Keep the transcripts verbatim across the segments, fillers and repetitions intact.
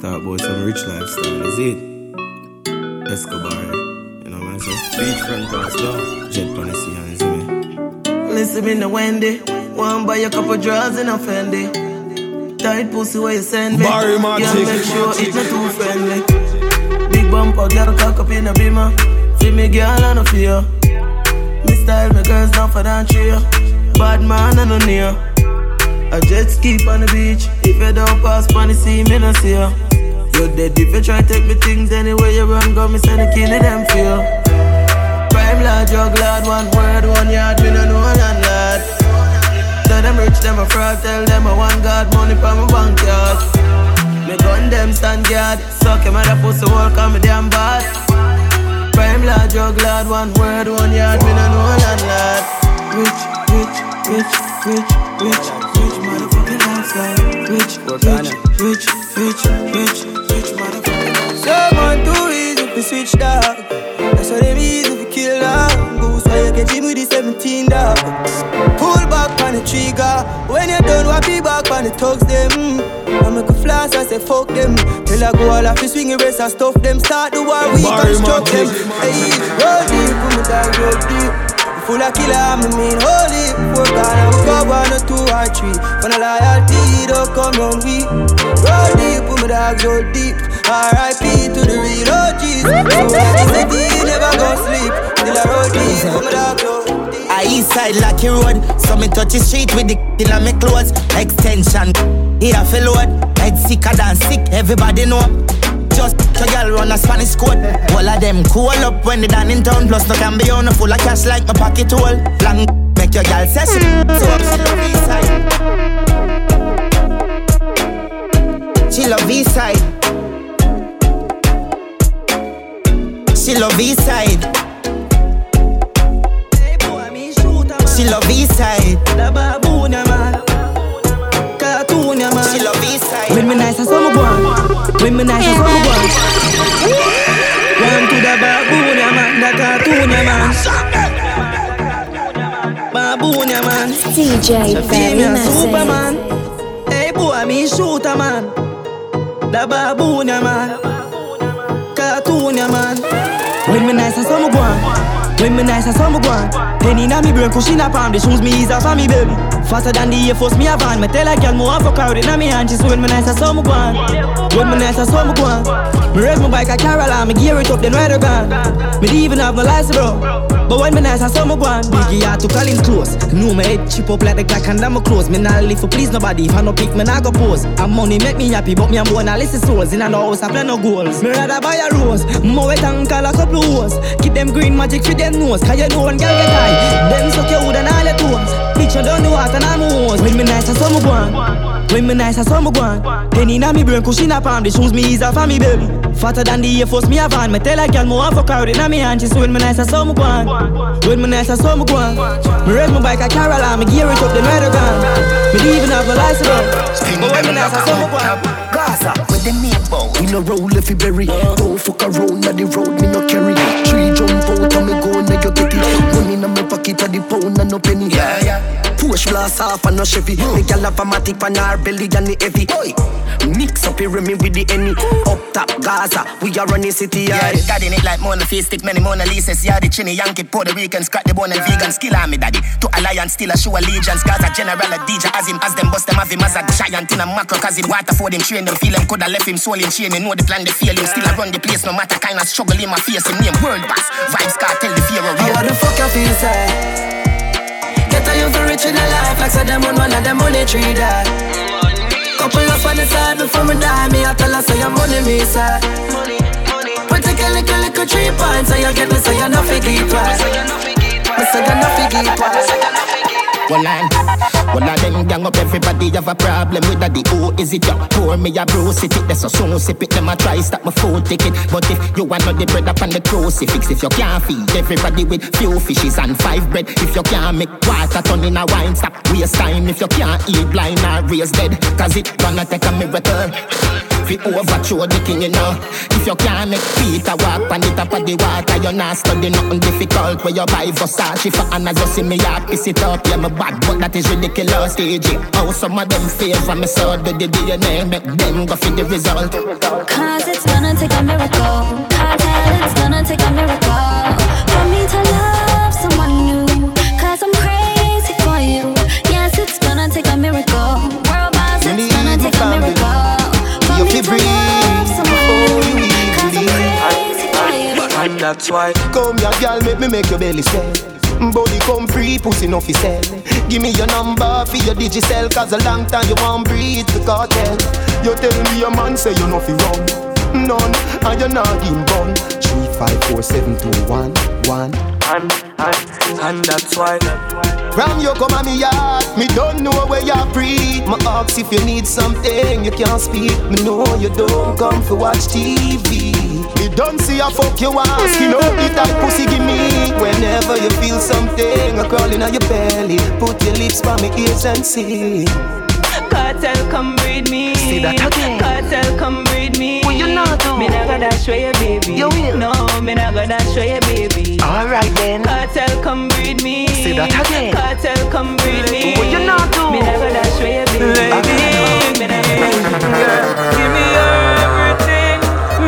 to talk about some rich lifestyle. That's it. Escobar, you know what I'm saying? Beachfront house, though. Jet policy, you see me? Listen me to Wendy. Wanna buy a couple draws in a Fendi. Tight pussy where you send me. Barry Martin. Yeah, make sure it's not too friendly. Big bumper, girl, cock up in a Beamer. See me girl, I no fear. Me style, my girls down for that cheer. Bad man, I no near. A jet ski on the beach. If you don't pass pan, you see me no see ya. You're dead if you try take me things anywhere you run. Got me send a kill it them feel. Prime lad, your glad. One word, one yard, me no know land lad. Tell them rich, them a fraud. Tell them I want God, money from my bank yard. Me gun them stand guard. Suck him at a pussy wall, call me damn bad. Prime lad, your glad. One word, one yard, me no know land lad. Rich, rich, rich, rich, rich, rich, motherfucking lifestyle. Rich, rich, rich, rich, rich, rich, motherfucking lifestyle. Someone too easy for switch dog. That's why them easy for kill dog. Go so you can gym with the seventeen dog. Pull back on the trigger. When you done, what be back on the thugs them. I make a flash, I say fuck them. Till I go all off you swing your race and stuff them. Start the war, we construct them. Hey, roll deep, put me down, roll deep. Full of killer, I mean holy. Poor God, I woke up one or two or three. When a loyalty don't come round we. Roll deep, put my dogs roll deep. R I P to the real O Gs. So I just said he never gon' sleep. Till I roll deep, put my dogs roll deep. I east side Lucky Road. So me touch the street with the till I make clothes. Extension, here I feel load. Head sicker than sick, everybody know. Just a girl run a Spanish coat. All of them cool up when they done in town. Plus no can be on a full of cash like my pocket hole. Long make your girl session. So up she love east side. She love east side. She love east side. She love east side. She love east side. When me nice as I'm a boy. When me nice as I'm a boy. One to the baboona man. The cartoona man. Baboona man. D J Barry Superman. Hey boy, me shoot a man. The baboona man. Cartoona man. When me nice as I'm a boy. When me nice as I'm a boy. Penny na me brain, cushion na palm. The shoes me is a for me baby. Faster than the air force, me a van. Me tell a girl more for crowd in me hand. She swim me nice, I saw me gone. When me nice, I saw me gone. Me raise my bike a Caroline, me gear it up, then ride her gone. Me even have no license, bro. But when me nice, I saw me gone. Biggie I took all in close. Knew me head chip up like the Glock and I'm close. Me not live for please nobody. If I no pick, me not go pose. And money make me happy, but me and born a list of souls. In a no house, I plan no goals. Me rather buy a rose. More wet and call a couple hoes. Give them green magic for them nose. Cause you know one girl get high. Them suck your wood and all your toes. Bitch, I don't know what and I'm hoes. When me nice, I saw me gone. When me nice, I saw me gone. Penny na me brain, cushion na palm. The shoes me is a for me baby. Fatter than the air force, me a van. Me tell a girl more for crowd in me hand. She say when me nice, I saw me gone. When me nice, I saw me gone. Me raise my bike a Caroline, me gear it up, then ride around. Me even have a license up. But when me nice, I saw me gone. With the meatball, we no roll if you bury. Don't fuck around on the road, me no carry. Three jump out and me go and get it. Money in my pocket at the pound and no penny. Yeah, yeah. Push blast off and no Chevy. Me gyal have a matic on her belly and the heavy. Oi, mix up here with me with the any. Up top Gaza, we are running city. Yeah, yeah. Daddy need like Mona face, stick many Mona Lisa's. Yeah, the chinny Yankee, Puerto Rican, scratch the bone and yeah. Vegan. Skill on me daddy, to alliance, still a show allegiance. Gaza general a D J as him, as them bust them have him as a giant in a macro. Cause him water for them train them feel. Them coulda left him soul in chain. He know the plan they fail him. Still I run the place no matter kind of struggle in my face. Him name world boss, vibes cartel the fear of real. How the fuck I feel sad? Get a young to rich in a life like said them one one of them money tree that. Couple up on the side before me die. Me I tell her say your money me sad. But take a little little three points so you get me say so you no figgy price. Me say you no figgy price. One line, one of them gang up. Everybody have a problem with that. The who is it? You pour me a brew, sit it. That's so soon sip it. Them a try stop my food ticket. But if you want not the bread up on the crucifix, if you can't feed everybody with few fishes and five bread, if you can't make water turn in a wine, stop waste time. If you can't eat blind or raise dead, cause it gonna take a miracle. fi overthrow the thing, you know. If you can't make Peter walk on the top of the water, you're not studying nothing difficult. Where you buy Versace for Anna, you see me, I piss it up. Yeah, my bad, but that is ridiculous. T G, how some of them favor me, so do the D N A, make them go for the result. Cause it's gonna take a miracle. Cause it's gonna take a miracle for me to love someone new. Cause I'm crazy for you. Yes, it's gonna take a miracle. World boss, it's gonna take a miracle. For me to love someone new. Cause I'm crazy for you. And that's why, come here girl, make me make your belly swell. Body come free, pussy no fi sell. Give me your number for your digicel. Cause a long time you won't breathe the cartel. You tell me your man say you no fi wrong. None, and you're not in bun. Three, five, four, seven, two, one, one. And, and, and that's why. Ram, you come at me yard. Me don't know where you breathe. My ox, if you need something, you can't speak. Me know you don't come for watch T V. Me don't see a fuck you ass. You know it that pussy give me. Whenever you feel something, I crawling on your belly. Put your lips by me ears and see. Cartel, come breed me. See that again. Cartel, come breed me. Will you not do? Me not gonna show you, baby. You will. No, me not gonna show you, baby. Alright then. Cartel, come breed me. See that again. Cartel, come breed me. Will you not do? Me not gonna show you, baby. Lady, me not gonna show you, girl. Give me everything.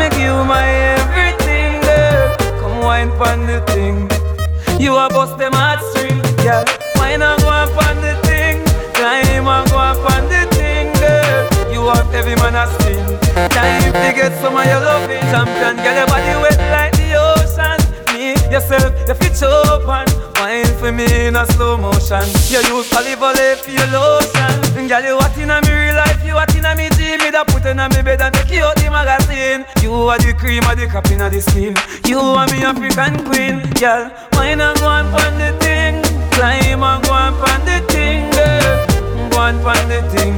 Make you my everything, girl. Come wine pon the thing. You a bust them hot string, girl. Wine and go and pon the thing. Climb and go and pon the thing, girl. You have every man a sting. Time to get some of your loving, champion. Get your body wet like the ocean. Me, yourself, your feet open. Wine for me in a slow motion. You use olive oil for your lotion. Girl, you what in a me real life, you what in a me dream. Me da put in a me bed and take you out the magazine. You are the cream of the crop in a the steam. You are me African queen, girl. Wine and go and pon the thing. Climb and go and pon the thing, girl. Go and pon the thing.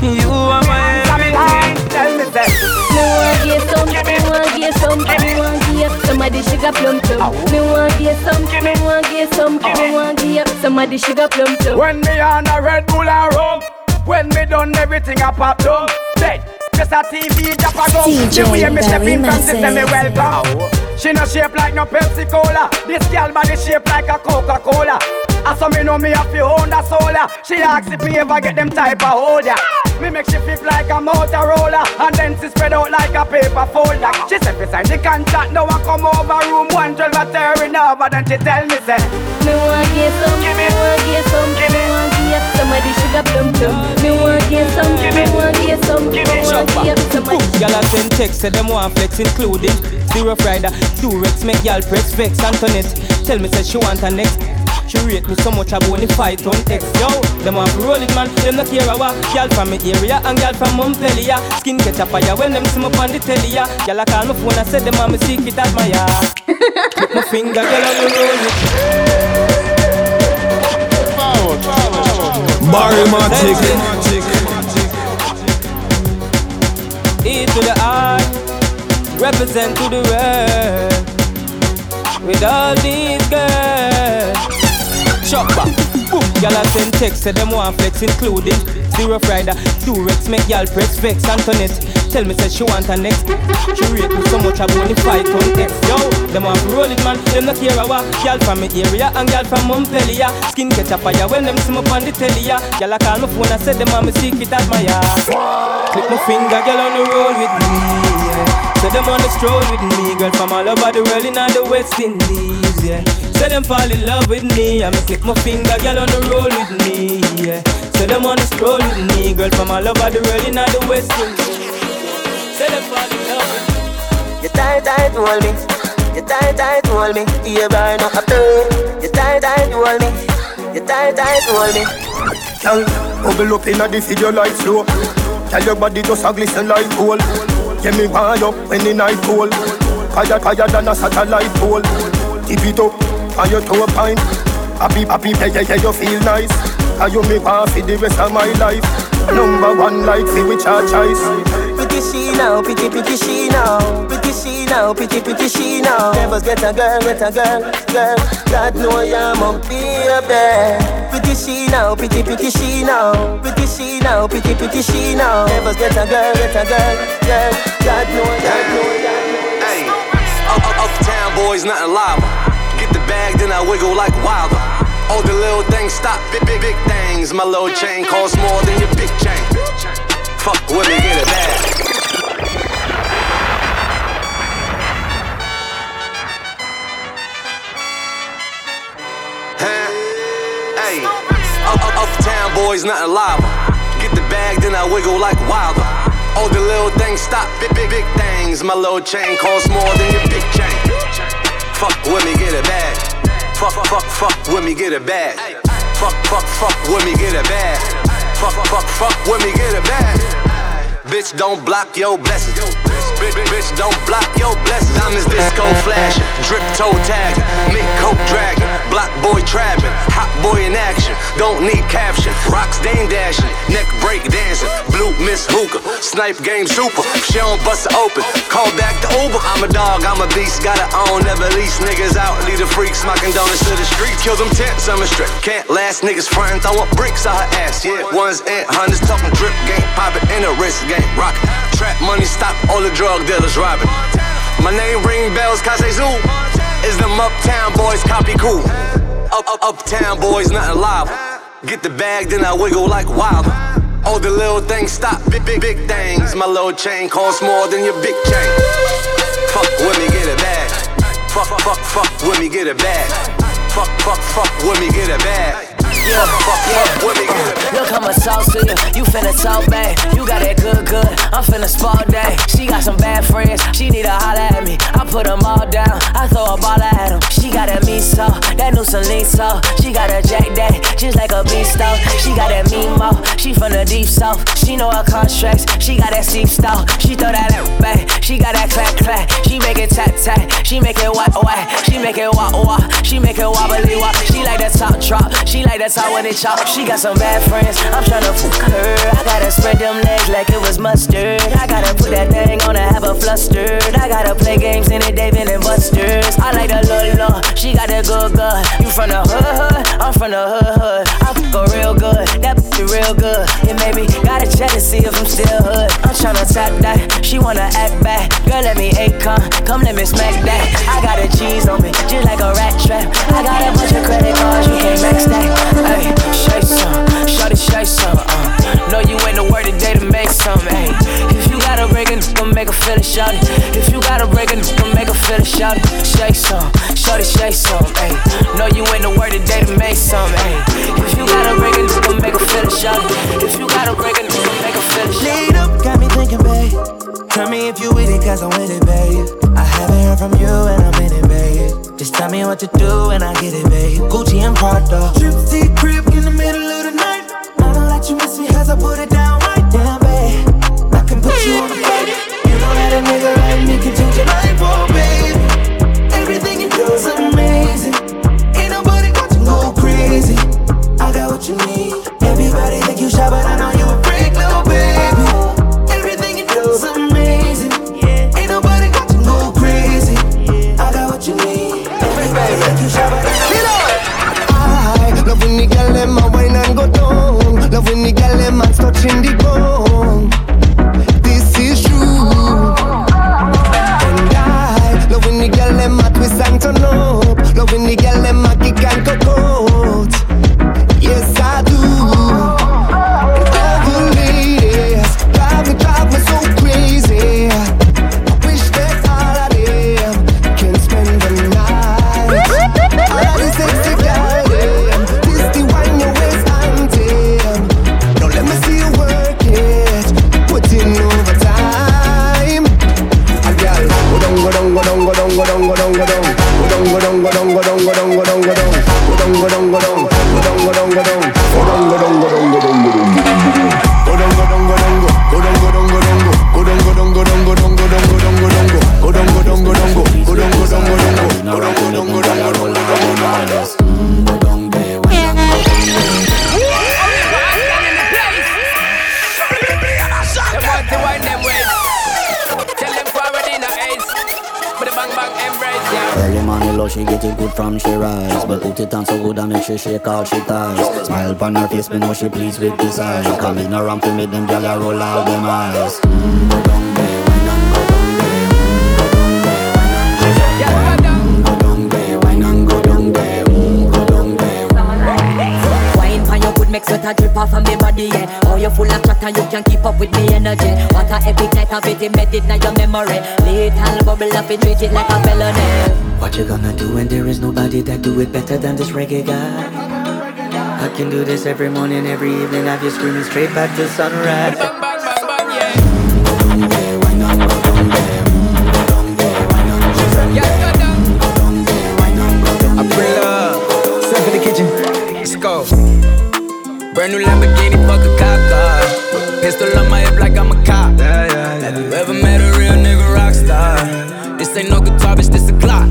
You are my everything. Tell me that. Me want get some, me want get some, me want get some of the sugar plum plum. Me want get some, me want get some, me want get some of the sugar plum plum. When me on a Red Bull and rum, when me done everything I pop down. Dead, just a T V drop a gum. The way me step in from this, me well bow. She no shape like no Pepsi Cola. This girl body shape like a Coca Cola. I saw me know me have to own the solar. She asks if me ever get them type of holder. Me make she flip like a Motorola, and then she spread out like a paper folder. She said me sign the contract, now I come over room one twelve a tearing over. Then she tell me say, me want get some, me want get some, me want get some of the sugar plum plum. Me want get some, me want get some, me want get some. Y'all have been text, say them want flex included. Zero Friday, two Rex make y'all press vex Antoinette. Tell me say she want her next. She rate me so much I won't fight on text. Yo, them have roll it man, them not care about. Girl from my area and girl from Montpellier. Skin catch a fire when them see me on the telly. Girl I call my phone and say them have my secret admirer. Put my finger, girl I will roll it. Power, power, power. Barry Martic. E to the R, represent to the world. With all these girls. Chopper, boom, y'all a send text, say them want flex included. Zero Friday, two Rex make y'all press vex Antoinette. Tell me say she want her next. She rate me so much I won't fight on text. Yo, them want roll it man, them not care about. Y'all from my area and y'all from Montpellier. Skin catch a fire when them see me on the telly. Y'all a call my phone and say them want my secret admirer. Click my finger, girl on the roll with me, yeah. Say them on the stroll with me, girl from all over the world in all the West Indies, yeah. Say them fall in love with me, I me click my finger, girl on the roll with me, yeah. Say them on the stroll with me, girl from all over the world in all the West Indies. Say them fall in love with me. You tight, tight, you hold me. You tight, tight, you hold me. You burn up a third. You tight, tight, you hold me. You tight, tight, you hold me. Girl, bubble up inna the video like slow. Girl, your body just a glisten like gold. Give me wine up when the night cold. Higher, higher than a satellite pole. Tip it up. And you toe pine. Happy, happy, yeah, yeah, yeah, you feel nice. And you make one for the rest of my life. Number one like see which I choice. Pretty she now, pretty, pretty she now. Pretty she now, pretty, pretty she now. Never get a girl, get a girl, girl. God know ya must be a babe. Pretty she now, pretty, pretty she now. Pretty she now, pretty, pretty she now. Never get a girl, get a girl. girl. God knows, God knows, God knows. Hey, up, up, uptown boys, nothing lava. Get the bag, then I wiggle like Wilder. All the little things stop, big, big, big things. My little chain costs more than your big chain. Fuck with me, get a bag. Uptown boys, nothing lava. Get the bag, then I wiggle like Wilder. All the little things stop, big, big, big things. My little chain costs more than your big chain. Fuck with me, get a bag. Fuck, fuck, fuck with me, get a bag. Fuck, fuck, fuck with me, get a bag. Fuck, fuck, fuck with me, get a bag. Bitch, don't block your blessings. Bitch, bitch, don't block your blessings. Diamonds disco flashing, drip toe tagging, mink coat dragging, block boy trapping, hot boy in action. Don't need caption, rocks dame dashing, neck break dancing, blue miss hookah, snipe game super. If she don't bust it open, call back the Uber. I'm a dog, I'm a beast, gotta own, never lease niggas out, leave the freaks, my condolence to the street. Kill them tents, I'm a strip, can't last niggas frontin', throwin' bricks out her ass. Yeah, ones and hundreds, talking drip game, poppin' in the wrist game, rockin'. Trap money stop, all the drug dealers robbing. My name ring bells, Kase Zoo. Is them uptown boys copy cool? Up, up, uptown boys, nothing lava. Get the bag, then I wiggle like Wilder. All the little things stop, big, big, big things. My little chain costs more than your big chain. Fuck with me, get a bag. Fuck, fuck, fuck with me, get a bag. Fuck, fuck, fuck with me, get a bag. Yeah, fuck, yeah. With me, get a bag. Look how much sauce to you, you finna talk back. You got that good, good, I'm finna spar day. She got some bad friends, she need to holler at me. I put them all down, I throw a ball at them. She got that meat sauce, that new Celine sauce. She got a jack that, just like a beast though. She got that mean mouth, she from the deep south. She know her contracts, she got that steep style. She throw that at back, she got that clap, clap. She make it tap, tap, she make it whack, whack. She make it wah, wah, she make it wobbly, wah. She like that top drop, she like that top when it chop. She got some bad friends, I'm tryna fuck her. I gotta spread them legs like it was mustard. I gotta put that thing on and have her flustered. I gotta play games in it, David and Buster's. I like the Lola, she got that good gut. You from the hood, hood, I'm from the hood, hood. I go real good, that be real good. It made me gotta check to see if I'm still hood. I'm tryna tap that, she wanna act back. Girl, let me Akon, come let me smack that. I got a cheese on me, just like a rat trap. I got a bunch of credit cards, you can't max that. Ayy, shake some, shawty shake some. Uh. No, you ain't the word today to make some. Ayy, if you got a ring, gon' make her feel it, shawty. If you got a ring, gon' make her feel it, shawty. Shake some, shawty shake some. Ayy, no, you ain't the word today to make some. Ayy, if you got a ring, gon' make her feel it, shawty. If you got a ring, gon' make her feel it, shawty. Lead up, got me thinking, babe. Tell me if you with it, cause I'm with it, babe. I haven't heard from you and I'm in it, babe. Just tell me what to do and I get it, babe. Gucci and Prada. Tripsy crib in the middle of the night. I don't let you miss me cause I put it down right down, babe. I can put you on the flight. You know that a nigga like me can change your life, oh, babe. Everything you do is amazing. Ain't nobody got you go crazy. I got what you need. Everybody think you shy, but I know you a freak, little baby. Love when the girl let my wine and go down. Love when the girl let man's touching the ground. This is true. And I love when the girl let my twist and turn up. Love when the girl let my kick and cock out. Yes, I do. Love me, drive me, drive me so crazy. I wish that all of them can spend the night. All of these sexy girls. She get it good from she rise, but put it on so good and make she shake all she ties. Smile upon her face, me know she pleased with this eyes. Coming around to make them gyal roll all them eyes. Mmm, go down, baby. make sweat a drip off of me body, yeah. Oh, you full of chat and you can't keep up with me energy. What a epic night of it, embedded in your memory. Little bubble up and treat it like a felony. What you gonna do when there is nobody that do it better than this reggae guy? I can do this every morning, every evening. Have you screaming straight back to sunrise. I pray love. Step in the kitchen. Let's go. Brand new Lamborghini, fuck a cop car. Pistol on my hip like I'm a cop. Have you ever met a real nigga rock star? This ain't no guitar, bitch, this a clock.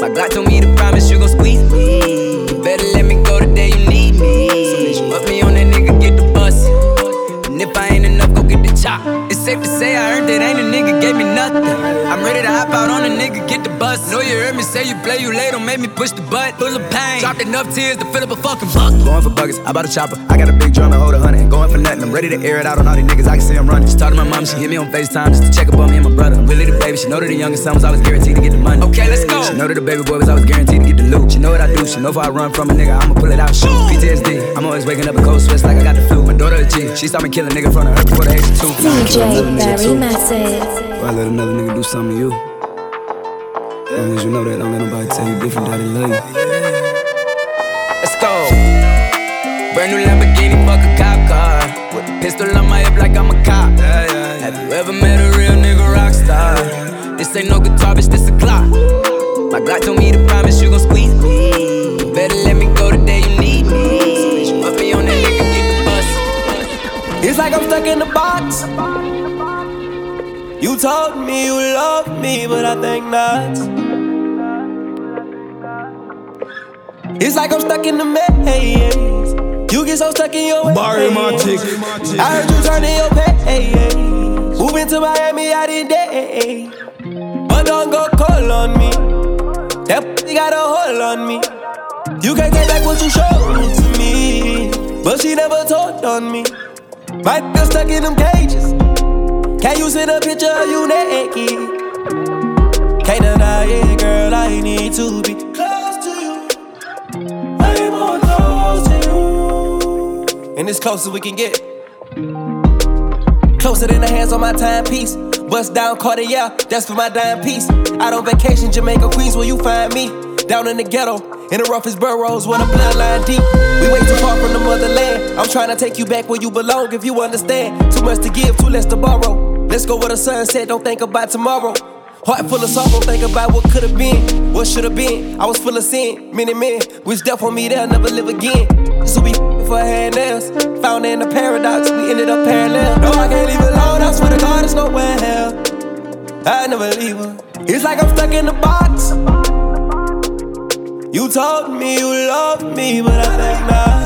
My Glock told me to promise you gon' squeeze me. You better let me go the day you need me. So bitch, put me on that nigga, get the bus. And if I ain't enough, go get the chop. It's safe to say I earned it, ain't a nigga gave me nothing. I'm ready to hop out on a nigga, get the bus. Know you heard me say you play, you late, don't make me push the butt. Full of pain, dropped enough tears to fill up a fucking bucket. Going for buckets, I bought a chopper. I got a big drum and hold a hundred. Going for nothing, I'm ready to air it out on all these niggas, I can see I'm running. She talked to my mom, she hit me on FaceTime just to check up on me and my brother. I'm really the baby, she know that the youngest son was always guaranteed to get the money. Okay, let's go. She know that the baby boy was always guaranteed to get the loot. She know what I do, she know if I run from a nigga, I'ma pull it out, shoot. P T S D, I'm always waking up in cold sweats like I got the flu. My daughter a G, she saw me kill a nigga in front of her before the age of two. D J Barry Massive. Why let another nigga do something to you? As long as you know that, don't let nobody tell you different, daddy love you. Let's go. Brand new Lamborghini, fuck a cop car. With a pistol on my hip like I'm a cop. Yeah, yeah, yeah. Have you ever met a real nigga rock star? This ain't no guitar, bitch, this a clock. My Glock told me to promise you gon' squeeze me. You better let me go the day you need me. So bitch, put me on that nigga, get the bus. It's like I'm stuck in the box. You told me you loved me, but I think not. It's like I'm stuck in the maze. You get so stuck in your way. Barry Montic. I heard you turning your page. Moving to Miami, I did day. But don't go cold on me. That pussy got a hold on me. You can't get back what you showed to me. But she never told on me. My nigga stuck in them cages. Can you send a picture of you naked? Can't deny it, girl, I need to be close to you. I'm more close to you. And it's close as we can get. Closer than the hands on my timepiece. Bust down Cartier, that's for my dime piece. Out on vacation, Jamaica, Queens, where you find me? Down in the ghetto. In the roughest burrows with a bloodline deep. We way too far from the motherland. I'm trying to take you back where you belong, if you understand. Too much to give, too less to borrow. Let's go where the sun set, don't think about tomorrow. Heart full of sorrow, think about what could've been. What should've been, I was full of sin. Many men wish death on me, they'll never live again. So we for handles, found in a paradox, we ended up parallel. No, I can't leave alone, I swear to God, there's nowhere in hell I never leave her. It's like I'm stuck in the box. You told me you loved me, but I think not.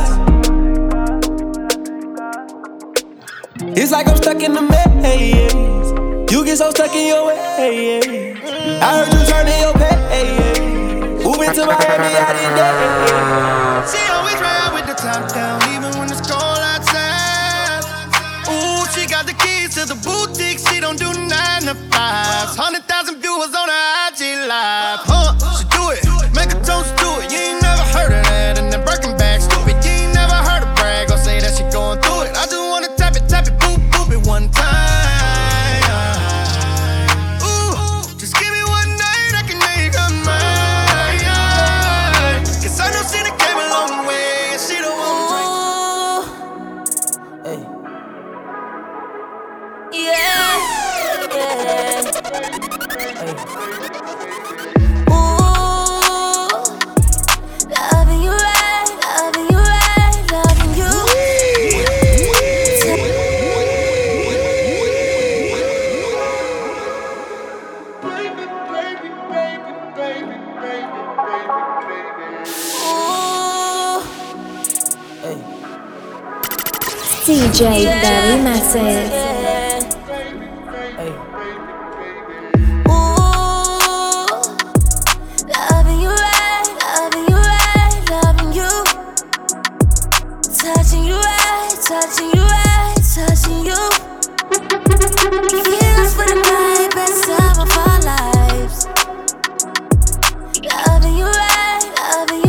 It's like I'm stuck in the maze. You get so stuck in your way. I heard you turning your page. Moving to Miami, I didn't know. She always ride with the top down, even when it's cold outside. Ooh, she got the keys to the boutique. She don't do nine to fives. Hundred thousand viewers on her I G live. Huh, she do it. Toast to it, you ain't never heard of that. And then Birkin bag, stupid, you ain't never heard of brag. Or say that she going through it. I just wanna tap it, tap it, boop, boop it one time. Ooh, just give me one night, I can make her mine. Cause I know she done came a long way, and she the one. Hey. Yeah, yeah. Hey. D J yeah, Barry Massive. Yeah, yeah. Hey. Ooh, loving you right, loving you right, loving you. Touching you right, touching you right, touching you. Feels for the night, best time of our lives. Loving you right, loving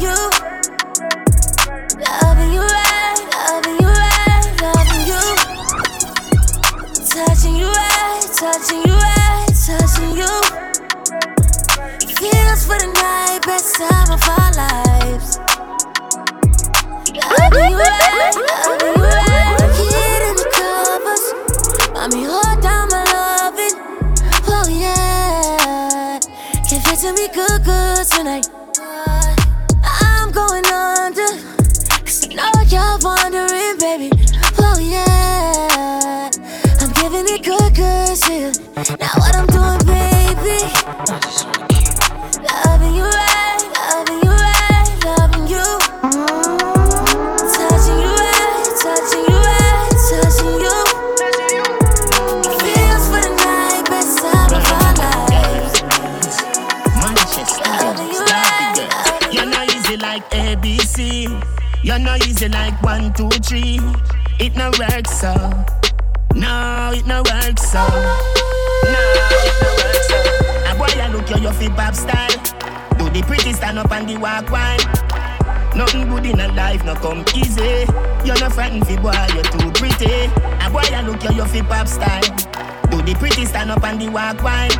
you right, loving you. Loving touching you right, touching you. Get us for the night, best time of our lives. I knew you right, I knew you right. Hid in the covers, mommy hold down my loving. Oh yeah, can't fit to me good, good tonight. I'm going under, cause I know you're wondering, baby. Oh yeah, I'm giving it good, good to you. Now what I'm doing, baby, loving you right, loving you right, loving you. Touching you right, touching you right, touching you. Feels for the night, best time of our lives. Loving you right. You're not easy like A B C. You're not easy like one, two, three. It no work so. No, it no work so. No, it no work so. A boy a look your fi pop style. Do the pretty stand up and the walk wine. Nothing good in a life no come easy. You're not frightened fi boy, you're too pretty. A boy a look your fi pop style. Do the pretty stand up and the walk wine.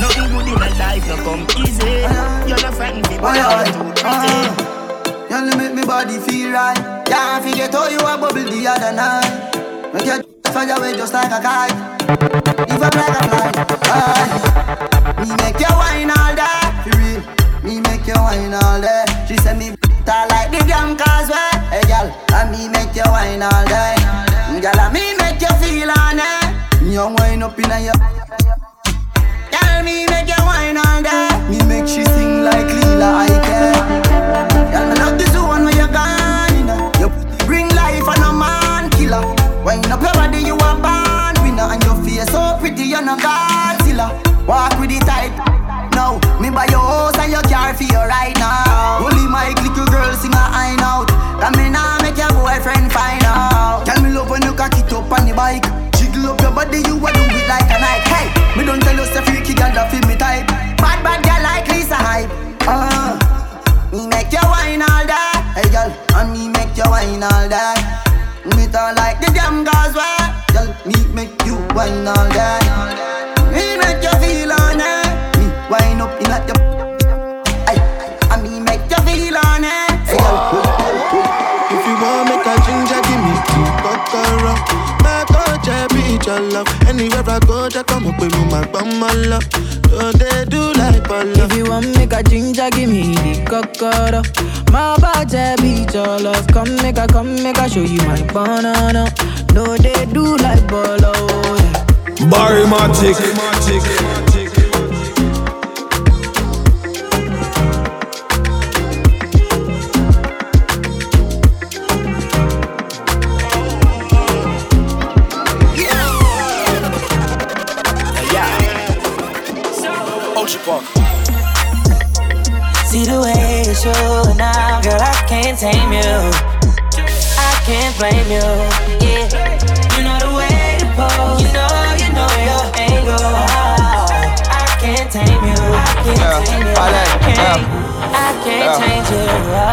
Nothing good in a life no come easy. You're not frightened fi boy, you're too pretty. You only make me body feel right. Yeah, I forget how you a bubble the other night. Make your d*** fly away just like a kite. If I like a fly, fly. Me make you wine all day, for real. Me make you wine all day. She said me b***h her like the damn Causeway. Hey girl, and me make you wine all day. Girl, and me make you feel on it. Me a wine up in your b***h. Girl, me make you wine all day. Me make she sing like Lila Ike. Girl, I love this one when you're gone. You bring life and a man killer. Wind up your body, you a band winner. And your face so pretty, you're no Godzilla. Walk with it tight. Now, me buy your house and your car for you right now. Only my little girl sing a high note. That me now make your boyfriend find out. Tell me love when you cock it up on the bike. Jiggle up your body, you a do it like a knife. Hey, me don't tell you say freaky girl, that feel me type. Bad, bad girl like Lisa Hype. Uh. Me make you wine all day, hey girl, and me make you wine all day. Me talk like the damn Causeway, girl. Me make you wine all day. Me make you feel on it. Me wine up in at your, hey, and me make you feel on it, hey girl. If you want make a ginger, give me two cocktails. Back on the beach, I love. Anywhere I go, I come up with my bum, my love. Oh, they do like Polo. If you want make a ginger, give me the cocoa. My body beach all love. Come make a, come make a show you my banana. No, they do like Polo. Barymatic. See the way you show now, girl, I can't tame you. I can't blame you, yeah. You know the way to pose, you know, you know your angle. Oh, I can't tame you, I can't yeah. tame you, I can't, I can't yeah. change you. Oh.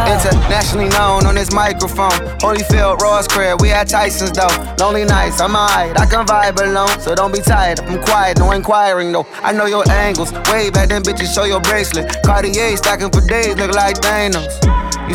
Internationally known on this microphone, Holyfield, Ross Craig, we had Tyson's though. Lonely nights, I'm alright, I can vibe alone, so don't be tired. I'm quiet, no inquiring though. I know your angles, way back then bitches show your bracelet. Cartier stacking for days, look like Thanos. You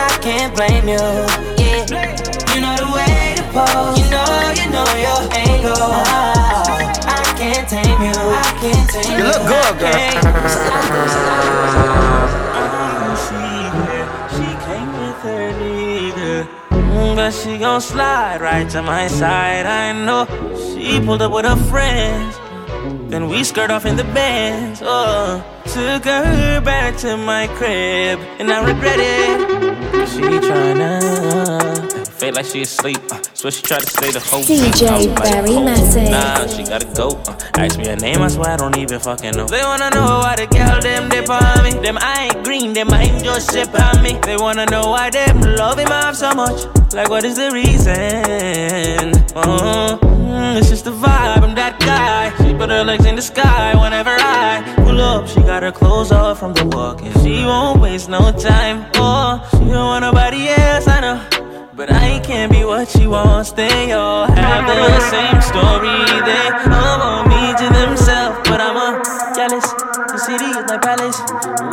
I can't blame you, yeah. You know the way to pose, you know, you know your angle. Oh, I can't tame you, I can't tame you. You look good, girl. She came with her leader, but she gon' slide right to my side. I know she pulled up with her friends. Then we skirt off in the Benz, oh. Took her back to my crib, and I regret it. She tryna fake like she asleep. Uh, so she tried to stay the whole D J Barry Matic. Nah, she gotta go. Uh, ask me her name, I swear I don't even fucking know. They wanna know why the girl them dip on me. Them I ain't green, them I ain't just sip on me. They wanna know why them love him off so much. Like what is the reason? Oh, mm, it's just the vibe, I'm that guy. She put her legs in the sky whenever I pull up. She got her clothes off from the walk, and she won't waste no time. Oh, she don't want nobody else, I know, but I can't be what she wants. They all have the same story. They all want me to themselves, but I'm a jealous. The city is my palace.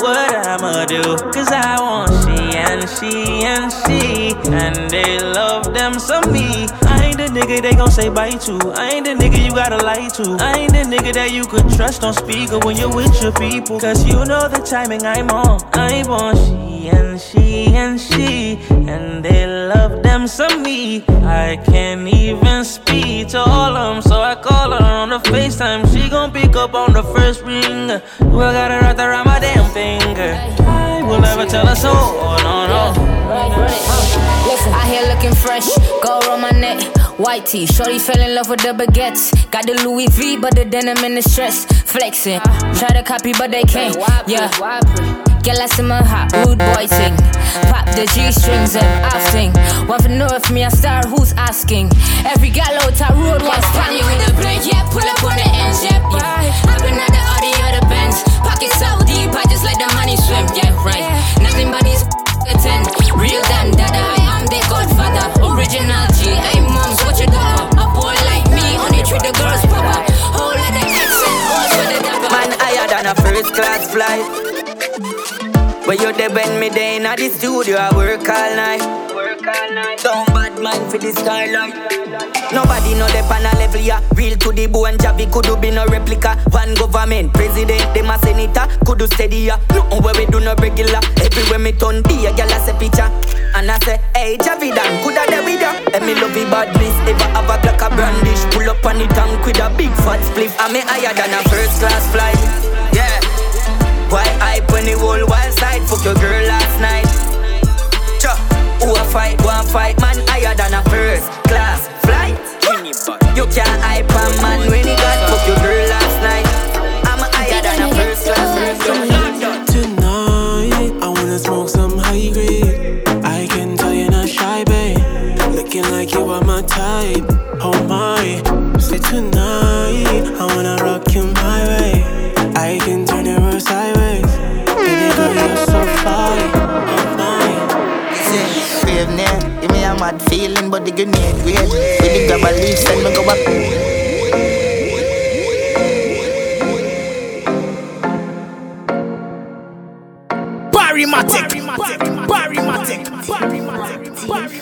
What I'ma do? Cause I want she and she and she, and they love them some me. I ain't the nigga they gon' say bye to. I ain't the nigga you gotta lie to. I ain't the nigga that you could trust on speaker when you're with your people. Cause you know the timing I'm on. I want she and she and she, and they love them some me. I can't even speak to all of them, so I call her on the FaceTime. She gon' pick up on the first ring. Well, I got her wrapped around my damn finger. I will never tell a soul, oh no, no. Uh, listen, I here looking fresh, gold on my neck, white tee. Shorty fell in love with the baguettes. Got the Louis V, but the denim in the stress. Flexing, try to copy, but they can't. Yeah, girl, I simmer hot, rude boy ting. Pop the G strings up, I sing. Want to know if me a star? Who's asking? Every gallo, top road, yeah, wants party with the blink. Yeah, pull up on the end, yeah, yeah. I've been at the Audi or the Benz. Pockets so deep, I just let the money swim. Yeah, right. Yeah. Nothing but these ten. Real done, dada, I am the godfather. Original G, hey moms, what you got? A boy like me only treat the girls proper. Whole of that accent, all for the double. Man higher than a first class flight. When you there bend me day in the studio, I work all night. Don't bad mind for the starlight. Nobody know the pan a level, yeah. Real to the bone, Javi could do be no replica. One government, president, them a senator. Could do steady, yeah. Nothing where we do no regular. Everywhere me turn, be a girl a say picture. And I say, hey Javi dan, could a da with ya. And me love you bad please, ever have a Glock a brandish. Pull up on the tank with a big fat spliff. And me higher than a first class flight, yeah. Why hype on the whole wild side? Fuck your girl last night. Cha. Who a fight, one fight, man higher than a first class flight. You can't hype a man when he got fuck your girl last night. I'm higher than a first class flight. Tonight, I wanna smoke some high grade. I can tell you're not shy, babe. Looking like you are my type, oh my. Say tonight, I wanna rock you my way. I can turn it real sideways. Baby girl, you're so fly, oh my. Give me a mad feeling, but the grenade weird. We dig up a leaf, send me go up. Barry Matic, Barry Matic, Barry Matic, Barry Matic.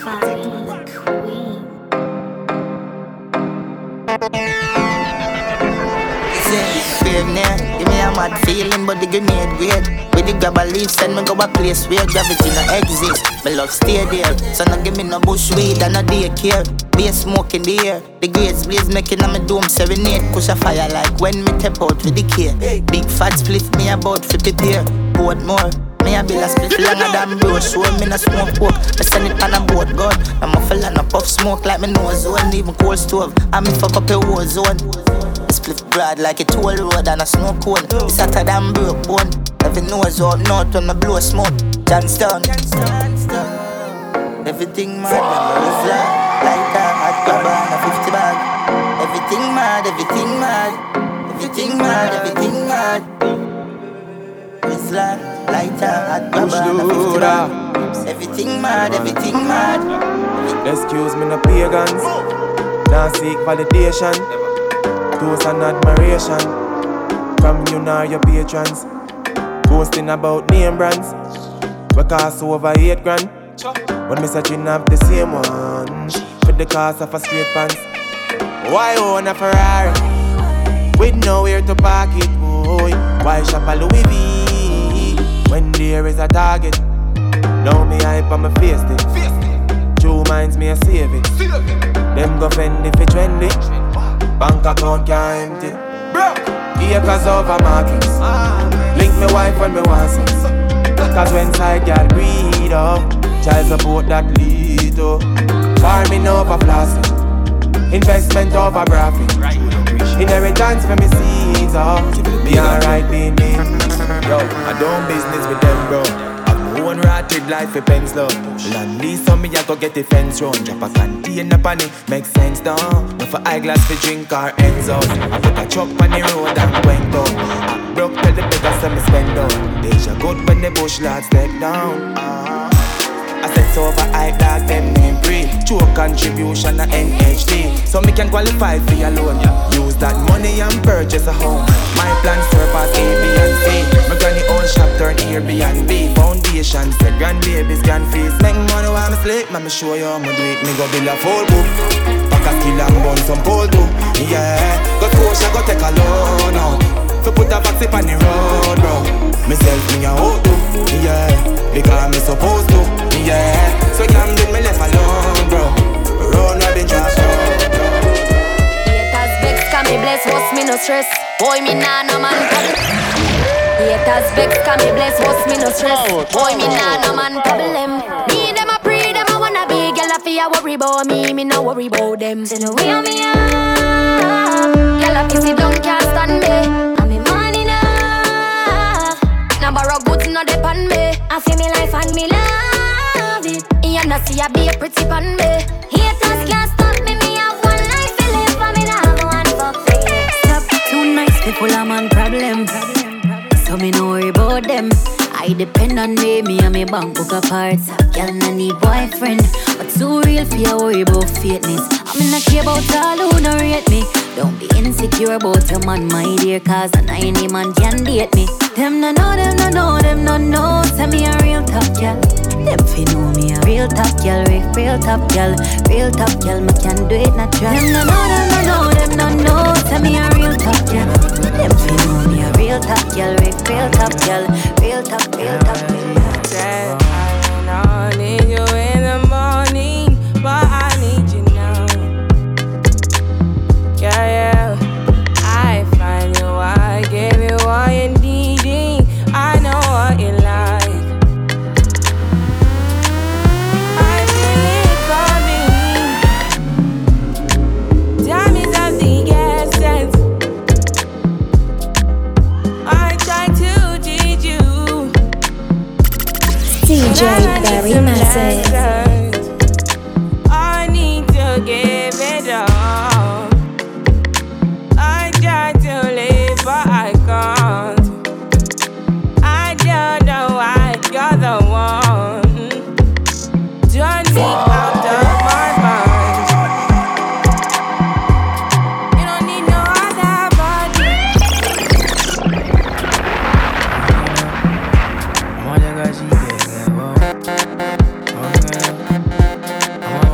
Give me, give me a mad feeling, but the grenade weird. We dig grab a leaf, send me go a place where gravity no exists. Me love stay there, so no give me no bush weed and no daycare. Be a smoke in the air, the grace blaze making on me dome serenade. Push a fire like when me tap out with the care. Big fat split me about fifty pair. Boat more, me a bill a split longer than bro. Show me no smoke pork, me send it on a boat gun. I'm a fella and a puff smoke like me nose zone. Even cold stove, I me fuck up a war zone. Split broad like a toll road and a snow cone. It's hotter than broke bone. Every nose out north when I blow smoke. Johnstown. Everything mad, memories fly. Like a hot club and a fifty bag. Everything mad, everything mad. Everything mad, everything mad. Memories fly. Like a hot club and a fifty bag. Everything mad, everything mad. Excuse me, no pagans. Don't seek validation. Toast and admiration from you nor your patrons. Boasting about name brands, we cost over eight grand. When me searching up the same one, with the cost of a straight pants. Why own a Ferrari with nowhere to park it, boy? Why shop a Louis V when there is a target? Now me hype on my face it. Two minds me a save it. Them go fend if it trendy. Bank account can't empty. Acres over markets. Link me wife when me want sex. Cause when side girl greed up, child support that lead up. Farming over plastic, investment over profit. Inheritance for me seeds off. Be alright, baby. Yo, I don't business with them, bro. I'm own ratted life with pens love. Land lease on me, I go get the fence run. Drop a container pan it, make sense now. Not for eyeglass for drink or ends out. I put a truck on the road and went up. I broke till the beggars so me spend down. Deja good when the bush lads step down. Uh-huh. I said so over I dog them name free. True contribution to N H D. So me can qualify for your loan. Use that money and purchase a home. My plan surpass A, B and C. My granny own shop turn Airbnb. Foundation said grandbabies can fees. Make money while me sleep, man me show you how me do it. Me go build a full book. Pack a kill and burn some cold too. Yeah, got coach I go take a loan out. So put a back sip on the road, bro. Myself me a hoe too. Yeah, because me supposed to. Yeah, so you can leave me left alone, bro. Run with the trash, bro. Haters vex, can me bless, what's me no stress. Boy, me nah no man problem. Haters vex, can me bless, what's me no stress. Boy, me nah no man problem. Me them a pray, them a wanna be. Girl, I feel worry about me, me no worry about them. Say no way on me up. Girl, I feel see don't can't stand me. I'm a man enough. Number of goods not depend me. I feel me life and me love. You know see I be a pretty pun me. Haters can't stop me. Me have one life to live for me. Now have one fuck face. Stop too nice people a man problem. So me no worry about them. I depend on me. Me and me bank book apart. Girl no need boyfriend. But too real for you worry about fakeness. I mean I care about all who no rate me. Don't be insecure about your man, my dear. Cause an any man can date me. Them no know, them no know, them no know. Tell me a real top girl. Them fi know me a real top girl, real top girl, real top girl. Me can do it natural. Them no know, them no know, them no know. Tell me a real top girl. Them fi know me a real top girl, real top girl, real top, real top girl. I don't need you in the morning, but I need you now. Yeah, yeah. I find you, I give you all you need. D J Barry Matters. I need to give it all. I try to live but I can't. I don't know why you're the one. Don't think out of my mind. You don't need no other body. I want that guy.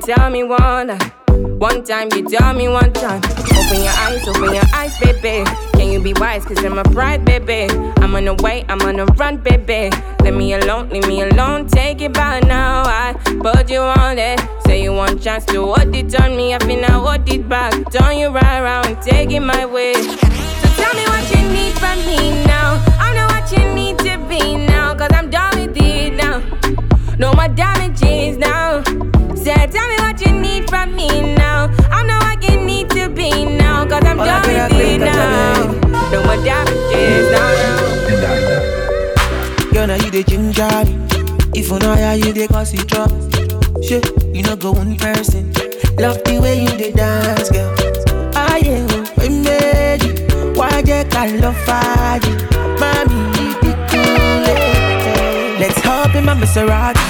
Tell me one life. One time you tell me one time. Open your eyes, open your eyes, baby. Can you me be wise, cause I'm a pride, baby. I'm on the way, I'm on the run, baby. Leave me alone, leave me alone, take it back now. I put you on it. Say you want chance to hold it on me, I feel I hold it back. Turn you right around and take it my way. So tell me what you need from me now. I know what you need to be now, cause I'm done with it now. No more damages now. Say tell me what you need from me now. I know what you need to be now, cause I'm done with it now. No more damages now. Girl, now you the ginger me. If you know how you the cause you drop. Shit, you know go one person. Love the way you the dance, girl. I am I made you. Why they can't love for you? Mommy, you be cool. Let's hop in my Maserati.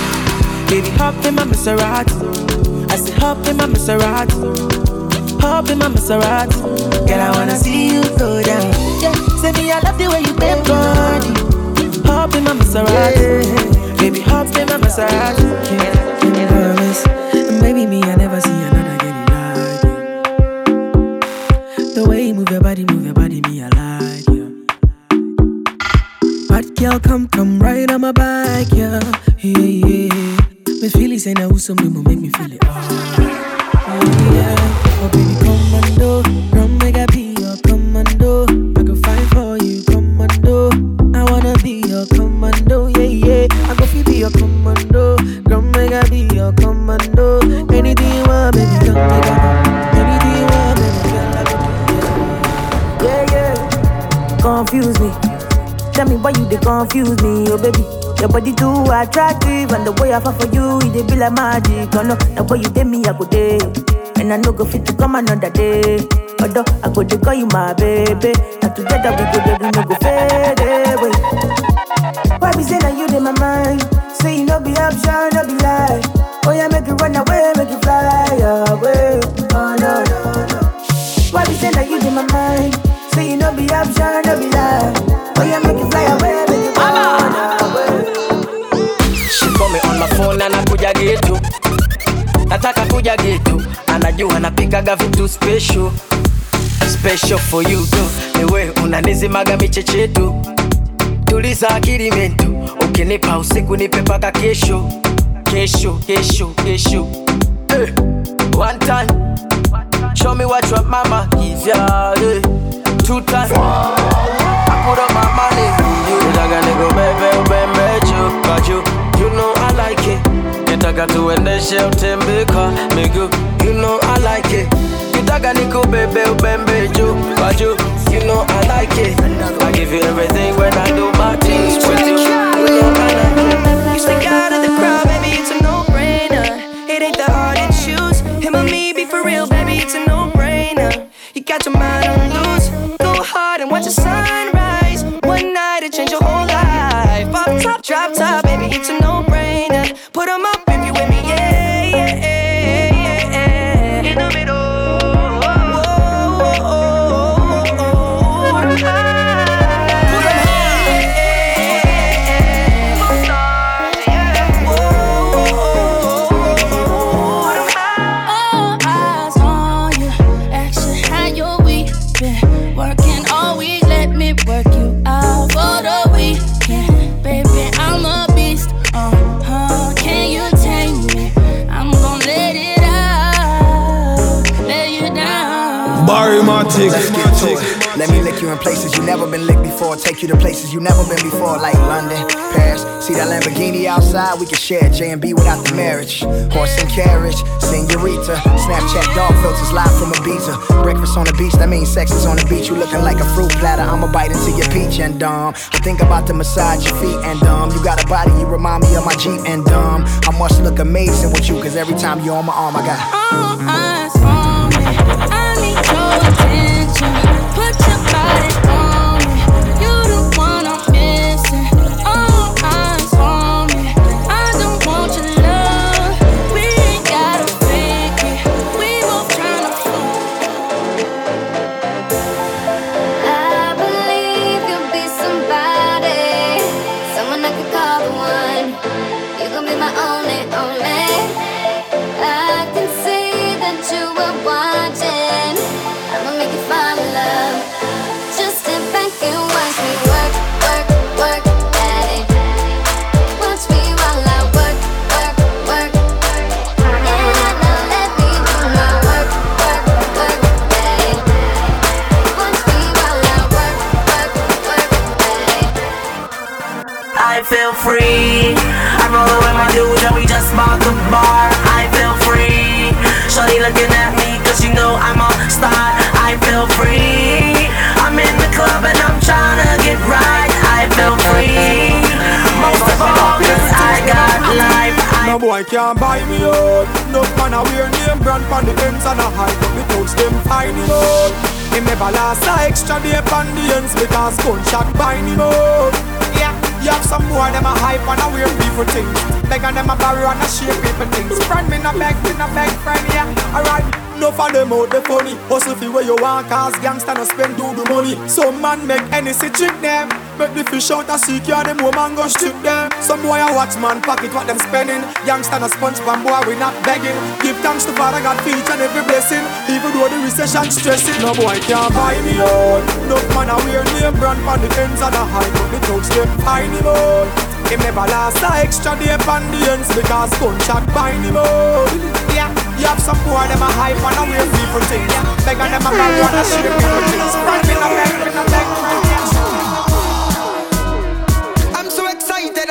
Baby, hop in my Maserati. I said hop in my Maserati. Hop in my Maserati. Girl, I wanna see you go down. Yeah. Say me, I love the way you bend body. Hop in my Maserati. Baby, hop in my Maserati. Yeah. You promise, baby, me, I never see another girl like you. The way you move your body, move your body, me, I like you. Hot girl, come, come right on my bike, yeah, yeah, yeah. Me feel it, say now who's some people make me feel it. Oh, oh yeah. Oh baby, come and do, come make I be your commando. I go fight for you, commando. I wanna be your commando, yeah yeah. I go feel be your commando, come make I be your commando. Anything you want, baby, come make I do. Anything you want, baby, come make I do. Yeah yeah. Confuse me, tell me why you dey confuse me, oh baby. Your body too attractive, and the way I fall for you, it dey be like magic. Oh no, the way you take me, I go there, and I no go fit to come another day. Although I go dey call you my baby, and together we go there, we no go fade away. Why be say that you dey my mind? Say you no be option, no be lie. Oh yeah, make it run away, make it fly away. Oh no no no. Why be say that you dey my mind? Say you no be option, no be lie. Oh yeah, make it fly away, make it fly away. My phone anakuja getu, nataka kuja getu. Anajua napikaga vitu special, special for you too. Ewe unanizimaga michechetu, tuliza akili mentu. Ukinipa usiku nipe paka kesho, kesho, kesho, kesho. Hey, one time, show me what you want mama, give ya. Hey, two times, I put up my money on you. Nitaga nigo bebe ubembechu, got you. You know I like it. Nitaka tuendeshe utembeka miguu. You know I like it. Nitaka nikubebe ubembe juu kwa juu. You know I like it. I give you everything when I do my things with you. You know I like it. You stick out of the crowd, baby, it's a no-brainer. It ain't the hard to choose. Him or me, be for real, baby, it's a no-brainer. You got your mind on loose. Go hard and watch the sunrise. One night it changed your whole life. Pop top, drop top, baby, it's a no-brainer. Put them up if you with me, yeah, yeah, yeah, yeah. In the middle, oh, oh, oh, oh, oh. Put them high, yeah. Oh, oh, oh, oh. All eyes on you, action how you week been working all week. Let me work you out for the weekend, baby. I'm a beast, uh. Let me lick you in places you never been licked before. Take you to places you never been before, like London, Paris. See that Lamborghini outside? We can share J and B without the marriage. Horse and carriage, senorita. Snapchat dog filters live from Ibiza. Breakfast on the beach, that means sex is on the beach. You looking like a fruit platter, I'ma bite into your peach and dumb. I think about to massage your feet and dumb. You got a body, you remind me of my Jeep and dumb. I must look amazing with you, cause every time you're on my arm, I got all eyes on me. I need your attention. Put your body on me. You're the one I'm missing. All eyes on me. I don't want your love. We ain't gotta fake it. We both tryna fool. I believe you'll be somebody, someone I could call the one. You gon' be my only, only. I can see that you. feel free. I roll away my dudes and we just bought the bar. I feel free. Shorty looking at me cause you know I'm a star. I feel free. I'm in the club and I'm trying to get right. I feel free. Most of all cause I got life. No boy can't buy me out. No man a wear name brand pan the ends and a hide. But the toads them find him out. He never last a extra day pan the ends because gunshot bind him out. Yeah, you have some boy them a hype and a wear people things. Beggar them a borrow and a share people things. Friend me no beg, me no beg friend, yeah. Alright, no for them out the funny. Hustle fi where you want cause gangsta no spend do the money. So man make N E C trick them. Make the fish out and secure them woman go strip them. Some boy a watch man pocket what them spending. Youngster a sponge from boy we not begging. Give thanks to Father God for each and every blessing. Even though the recession stressing. No boy can't buy me out. No man a wear name brand for the ends of the high. But the thugs them find him out. He never last a extra day on the ends because contract bind him out. Yeah, you have some boy them a hype and a wear people things. Beggar them a bag one a shit people things. Friend me no beg, me no beg.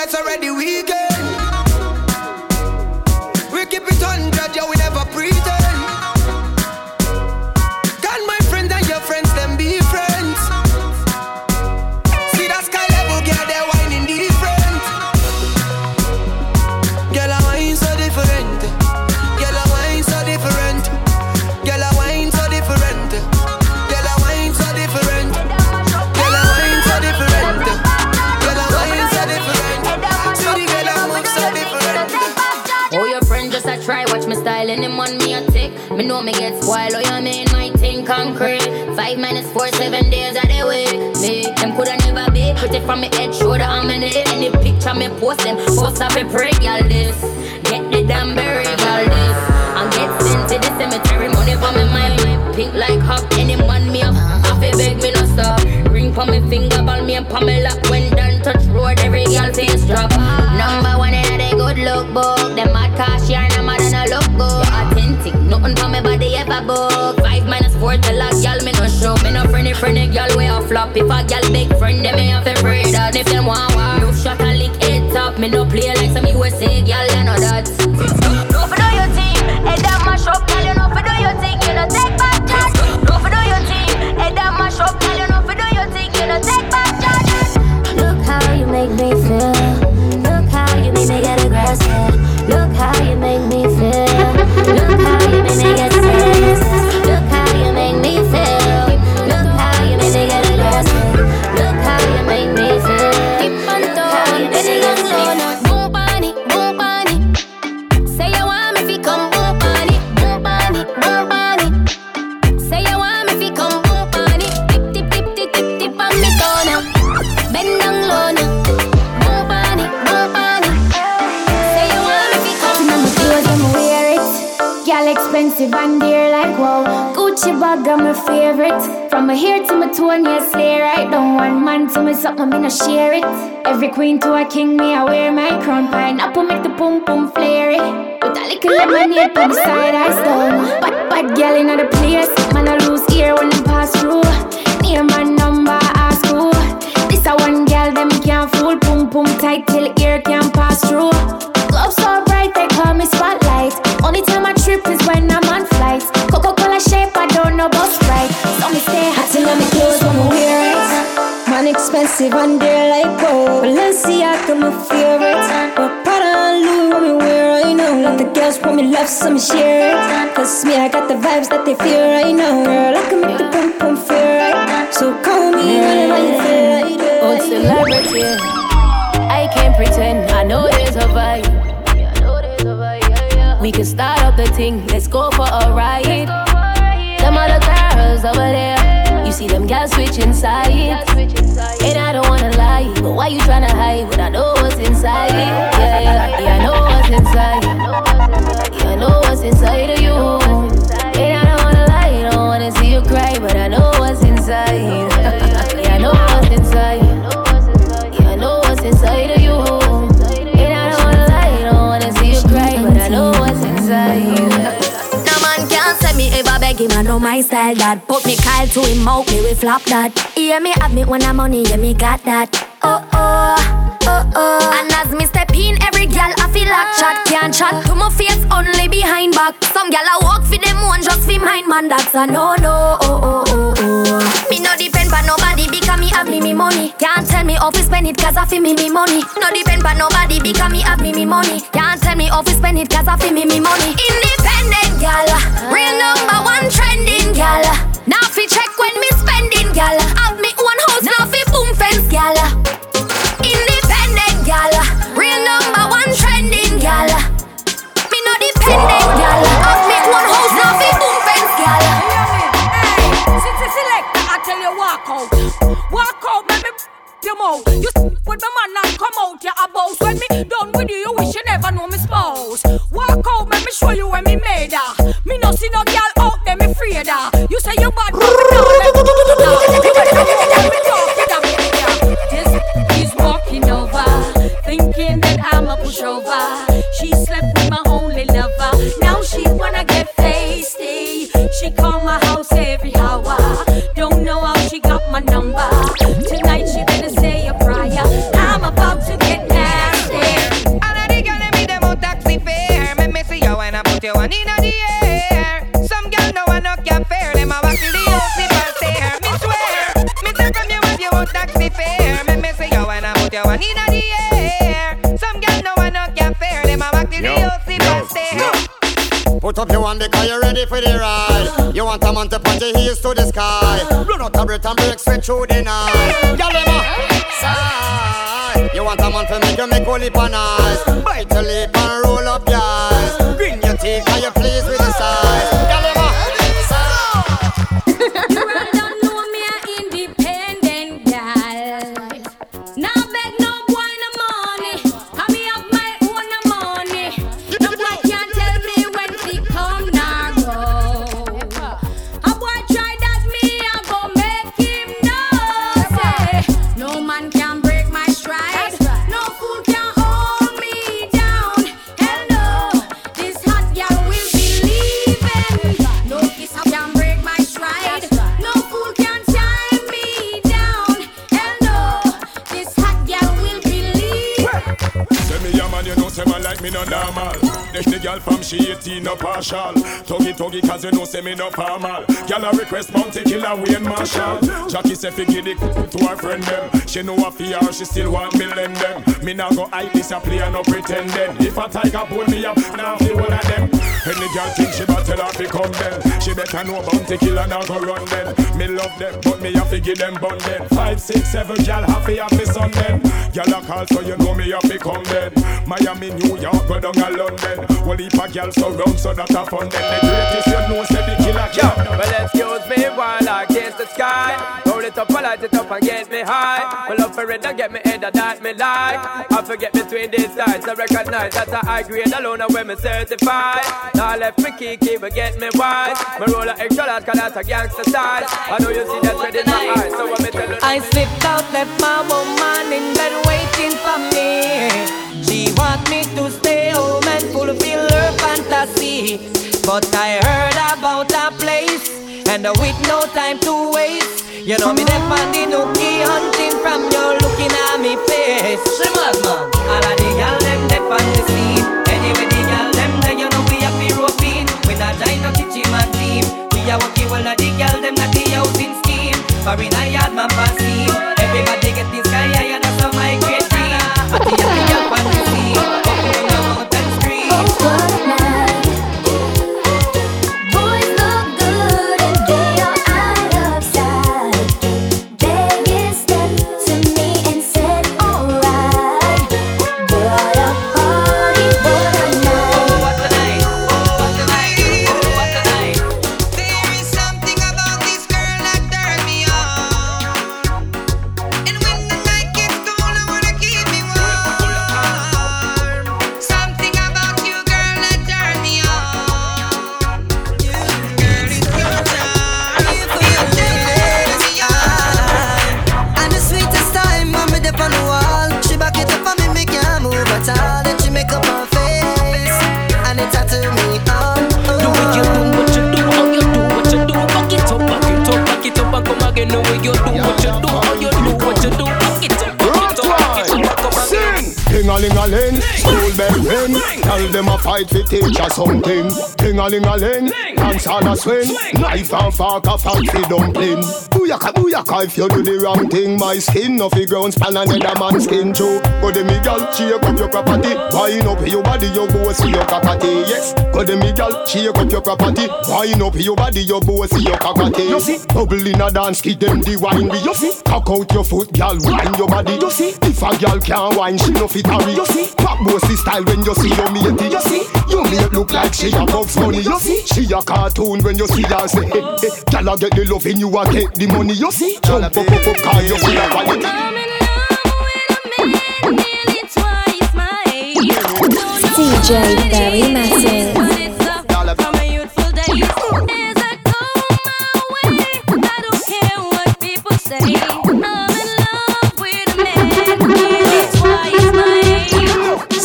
It's already weekend. We keep it one hundred, yeah, we never pretend. Can my friend and your friends them be friends? See that sky level girl, they whining different. Girl, I whine so different. Girl, I whine so different. Girl, I whine so different. Girl, I whine so different. Girl, I whine so different. Girl, I whine so different. Oh, your friend just a try, watch my style and him want me a tick. Me know me get spoiled, oh, you mean my thing concrete. Five minus four, seven days out the way. Me, them coulda never be. Put it from my head, shoulder, I'm in it. Any picture me post them, post up a break, y'all this. Get the damn berry, y'all this. And get sent to the cemetery, money for me mind. Pink like hop, any man me up. Half a beg me no stop. Ring for me finger, ball me and Pamela. When done touch road, every girl face drop. Number one in a good look book. Them mad cash, yarn, I'm mad and I look good. Authentic, nothing for me body ever book. Five minus four, the last y'all me no show. Me no friendly, friendly, y'all way off flop. If a y'all big friend, they may have a afraid that. If them want war, no shot and lick head top. Me no play like some U S A, y'all they know that. No for do your team, head that mash up, y'all you know for do your thing, you know take back that. No for do your team, head that mash up, y'all you know for do your thing, you know take back that. Look how you make me feel. Look how you make me get aggressive. Look how you make me feel. Look how you make me get serious. Look how you make me feel. Look how you make me get aggressive. Look how you make me feel. Look how you make me get serious. Boom bunny, boom bunny. Say you want me fi come boom bunny, boom bunny, boom bunny. Say you want me fi come boom bunny. Tip tip tip tip tip tip on me toe now. Bend down low now. Expensive and dear like wow. Gucci bag I'm my favorite. From my hair to my toe, yes, say right. Don't want man to me something, me no share it. Every queen to a king, me I wear my crown. Pineapple make the pum pum flare it. With a little lemonade to the side I stone. Bad bad girl in the place. Man I lose ear when them pass through. Near my number ask who. This a one girl them can't fool. Pum pum tight till ear can't pass through. Gloves so bright they call me spotlight. Only time I trip is when I'm on flights. Coca-Cola shape, I don't know about Sprite. So me stay hot till I'm clothes when I wear it. Man expensive and they're like gold. Balenciaga my favorite. But Prada and Louis when me wear I know. Love the girls from me love so me share it. Cause me I got the vibes that they feel right now. Girl I can make the pum pum feel right. So call me whenever you feel right. Oh celebrity, I can't pretend. I know there's a vibe. We can start up the thing, let's go for a ride. Them other girls over there, you see them girls switching sides. And I don't wanna lie, but why you tryna hide when I know what's inside? Yeah, yeah, yeah, I know what's inside. Yeah, I know what's inside of you. And I don't wanna lie, I don't wanna see you cry, but I know what's inside. Yeah, I know what's inside. Yeah, I know what's inside of you. Him I know my style that. Put me Kyle to him out, me we flop that. Yeah, me have me when I'm money, yeah, me got that. oh oh, oh oh. And as me step in, every gal I feel like chat, can't chat to my face, only behind back. Some gal I walk for them one, just for mine, man, that's a no no. Oh oh oh oh. Me no depend by nobody because me have me me money. Can't tell me how to spend it cause I feel me me money. No depend by nobody because me have me me money. Can't tell me how to spend it cause I feel me me money. Independent gal, real number one trending gal. Now fi check when me spending gal. Have me one house now fi boom fence gal. Independent gal, real number one trending gal. Me no dependent gal. Have me one house now fi boom fence gal. I tell you walk out, walk out, make me your mouth. You with my man and come out your abuse. When me done with you, you wish you never know me spouse. Walk out, make me show you when me made her. Me no see no girl out there, me afraid her. You say you bad, but me down, let me do that. This is walking over, thinking that I'm a pushover. She slept with my only lover, now she wanna get tasty. She call my house every hour. Don't know how she got my number. Tonight she better say a prayer. I'm about to get nasty. All of the girls me them out taxi fare. Make me see you when I put you one in the air. Some girl no one no can fare. Them a walk in the house if I stare. Me swear, me tell from you if you out taxi fare. Make me see you when I put you one in the air. Some girl no one no can fare. Them a walk in the house if I stare. Put up your hand because you're ready for the ride. You want a man to punch your heels to the sky. Run out a breath and break straight through the night. Yalema! Sigh! You want a man to make you make holy pan eyes. Bite your lip and roll up your eyes. Bring your teeth and you're pleased with the size. Yalema! Sigh! You all don't know me an independent girl. Now beg no boy no money. I me have my own money. No boy can't tell me when she come now go. A boy try that me, I go make him know. Say, no man can break my stride. No fool can hold me down. Hell no, this hot girl will be leaving. No kiss can break my stride. No fool can tie me down. Hell no, this hot girl will be leaving. Say me a man, you know, say man like me no normal. This the girl from she eighteen no partial. Tuggy tuggy cause you know say me no formal. Girl a request Mountie Killer Wayne Marshall. Jackie say fi give the to her friend them. She know a fear she still want me lend them. Me now go hide this a play and no pretend them. If a tiger pull me up now fi one of them. Any girl think she battle her fi come them. She better know Mountie Killer now go run them. Me love them but me a fi give them bun them. Five, six, seven girl happy happy son them. Girl a call so you know me a fi come them. Miami, New York, go down a London. Well, if a girl so wrong, so that I found them. The greatest you know, say the killer. Yo, well, excuse me while I kiss the sky. Roll it up, I light it up and get me high. Well, up for red and get me head that that me like. I forget between these sides, I recognize that I high grade alone and when me certified. Now I left me kiki, but get me wise. My roller extra large, cause that's a gangster size. I know you see that red in my eyes, so I'm tell you. I slipped out, left my woman in bed waiting for me. She want me to stay home and fulfill her fantasy. But I heard about a place, and with no time to waste. You know me there on the nookie hunting from you looking at me face. She mad man, all of the girl them there on the scene. Anyway the girl them there you know we a be roping. With a giant kitchen and team. We a walking all of the girl them that the house in steam. For in a yard man pass steam. Everybody get this guy and that's how my great team. But the other girl on the scene. Walking on the mountain street. fight to teach us something. Ting-a-ling-a-ling, dance on a swing. Knife and fork a fancy dumpling. Booyaka, booyaka, if you do the wrong thing. My skin off the ground, span another man's skin too. Go to me girl, shake up your property. Wine up your body, you go see your cockatee. Yes, go to me girl, shake up your property. Wine up your body, you go see your cockatee. You see, bubble in a dance, give them the wine. You see, cock out your foot, girl, wine your body. You see, if a girl can't wine, she no fit hurry. You see, pop bossy style when you see your matey. You see, your mate look like she a Bugs Bunny. You see, she a cartoon when you see her say, hey, hey, girl, I get the love in you, I get the money. You see, jump up, up, up, car, you see her quality. I'm in love with a man, nearly twice my age. D J Barry Massive.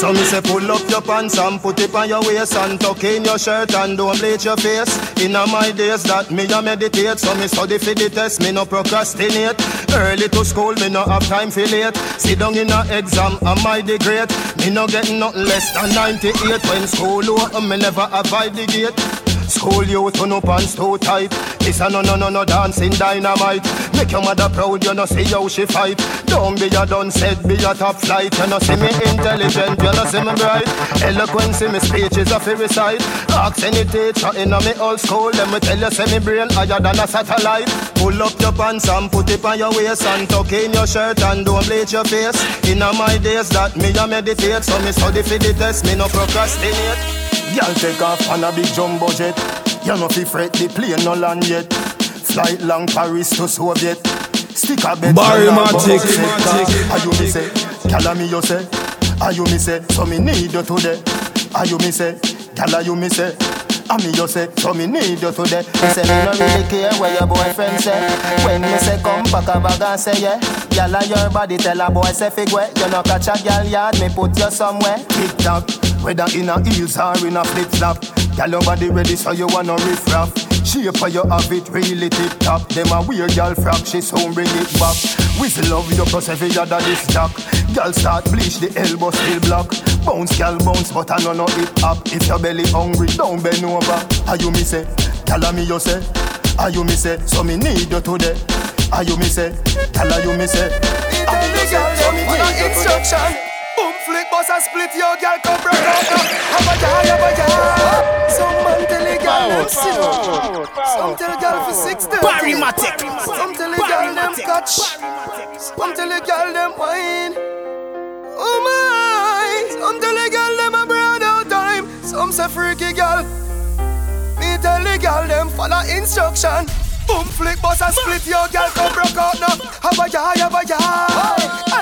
So me say pull up your pants and put it on your waist and tuck in your shirt and don't bleach your face. In a my days that me a meditate, so me study for the test, me no procrastinate. Early to school, me no have time for late. Sit down in a exam, I might degrade. Me no get nothing less than ninety-eight. When school open, me never abide the gate. School youth on no pants too tight. This a no no no no dancing dynamite. Make your mother proud, you no see how she fight. Don't be a done said, be a top flight. You no see me intelligent, you no see me bright. Eloquence in me speech is a fairy sight. Ask any teacher in a me old school, let me tell you say me brain higher than a satellite. Pull up your pants and put it on your waist and tuck in your shirt and don't bleach your face. In a my days that me a meditate, so me study for the test, me no procrastinate. Y'all take off on a big jumbo jet. You no fi fret, the plane no land yet. Flight long Paris to Soviet. Stick a bet. Barry Magic. Are you me say? Call me you say? Are you me say? So me need you today. Are you me say? Call you me say? I me you say, so me need you today. Me say me no really care where your boyfriend say. When me say come pack a bag and say yeah. Y'all a your body tell a boy say figure. You no catch a girl yard, me put you somewhere. Tick tock, whether in a heels or in a flip flop. Y'all your body ready so you wanna riff raff. Shape for your habit really tip top. Them a weird y'all frack, she soon bring it back. Whistle love you persevere than this stock. Y'all start bleach the elbow still block. Bounce, girl, bounce, but I know no it up. If your belly hungry, don't bend over. Are you me say? Tell me you say. Are you me say? So me need you today. Are you me say? Tell you me say. Are you me say? So me need you instruction. Boom flick, boss, I split your girl, come break up. Abba-ja, some man tell a girl them zero. Some tell a girl for six thirty. Barrymatic. Some tell a girl them catch. Some tell a girl them wine. Oh my. Some tell the girl them a brand out time. Some say freaky girl. Me tell the girl them follow instruction. Boom flick boss a split your girl come broke out now. Have a guy, have a guy.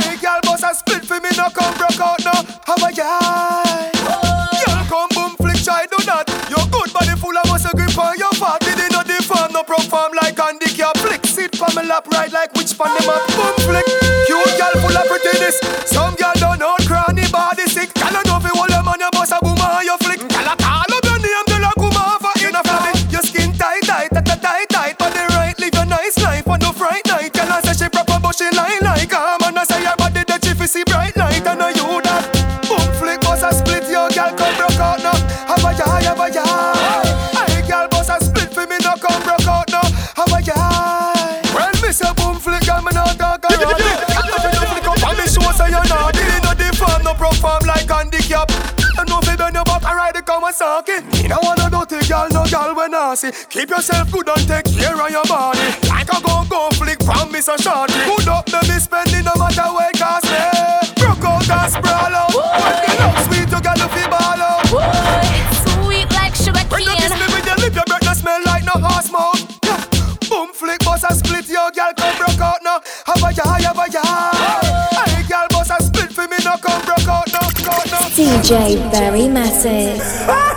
Any girl boss a split for me no come broke out now. Have a guy. Girl come boom flick try do that. Your good body full of muscle grip on your fat. Did it not deform no perform like handicap flick. Sit from my lap ride like which pan them up. Boom flick. Cute girl full of prettiness. Some girl don't know cranny body. Y'all know if you hold your money, you must have boom on your flick. Y'all a call up your name, they'll a come over in a flamin'. Your skin tight, tight, tight, tight, tight. But the right, live your nice life on no fright night. Y'all say she proper, but she lie like a man. I say your body, that she see bright light. I know you that. Boom flick, boss, I split your girl, come broke out now. Have a yah, have a yah. Aye, girl, boss, I split for me, no come broke out now. Have a yah. Well, miss your boom flick, I'm not dog. I'm not flick up on the show, so you're not. No perform like handicap. You know fi bend your back and ride the Kawasaki. You don't wanna dirty girl, no girl when I see. Keep yourself good and take care of your body. Like a go go flick from Mister Shorty. Good up, baby, spending no matter where cost me. Broke out and sprawl out. When you look sweet, you gotta fi ball out. It's sweet like sugar cane. When you kiss me with your lip, your breath no smell like no horse mouth. Yeah. Boom flick, boss a split your girl, come broke out now. Have a yah, have a yah. Hey girl, boss a split for me now. Come broke out now. D J Barry Massive.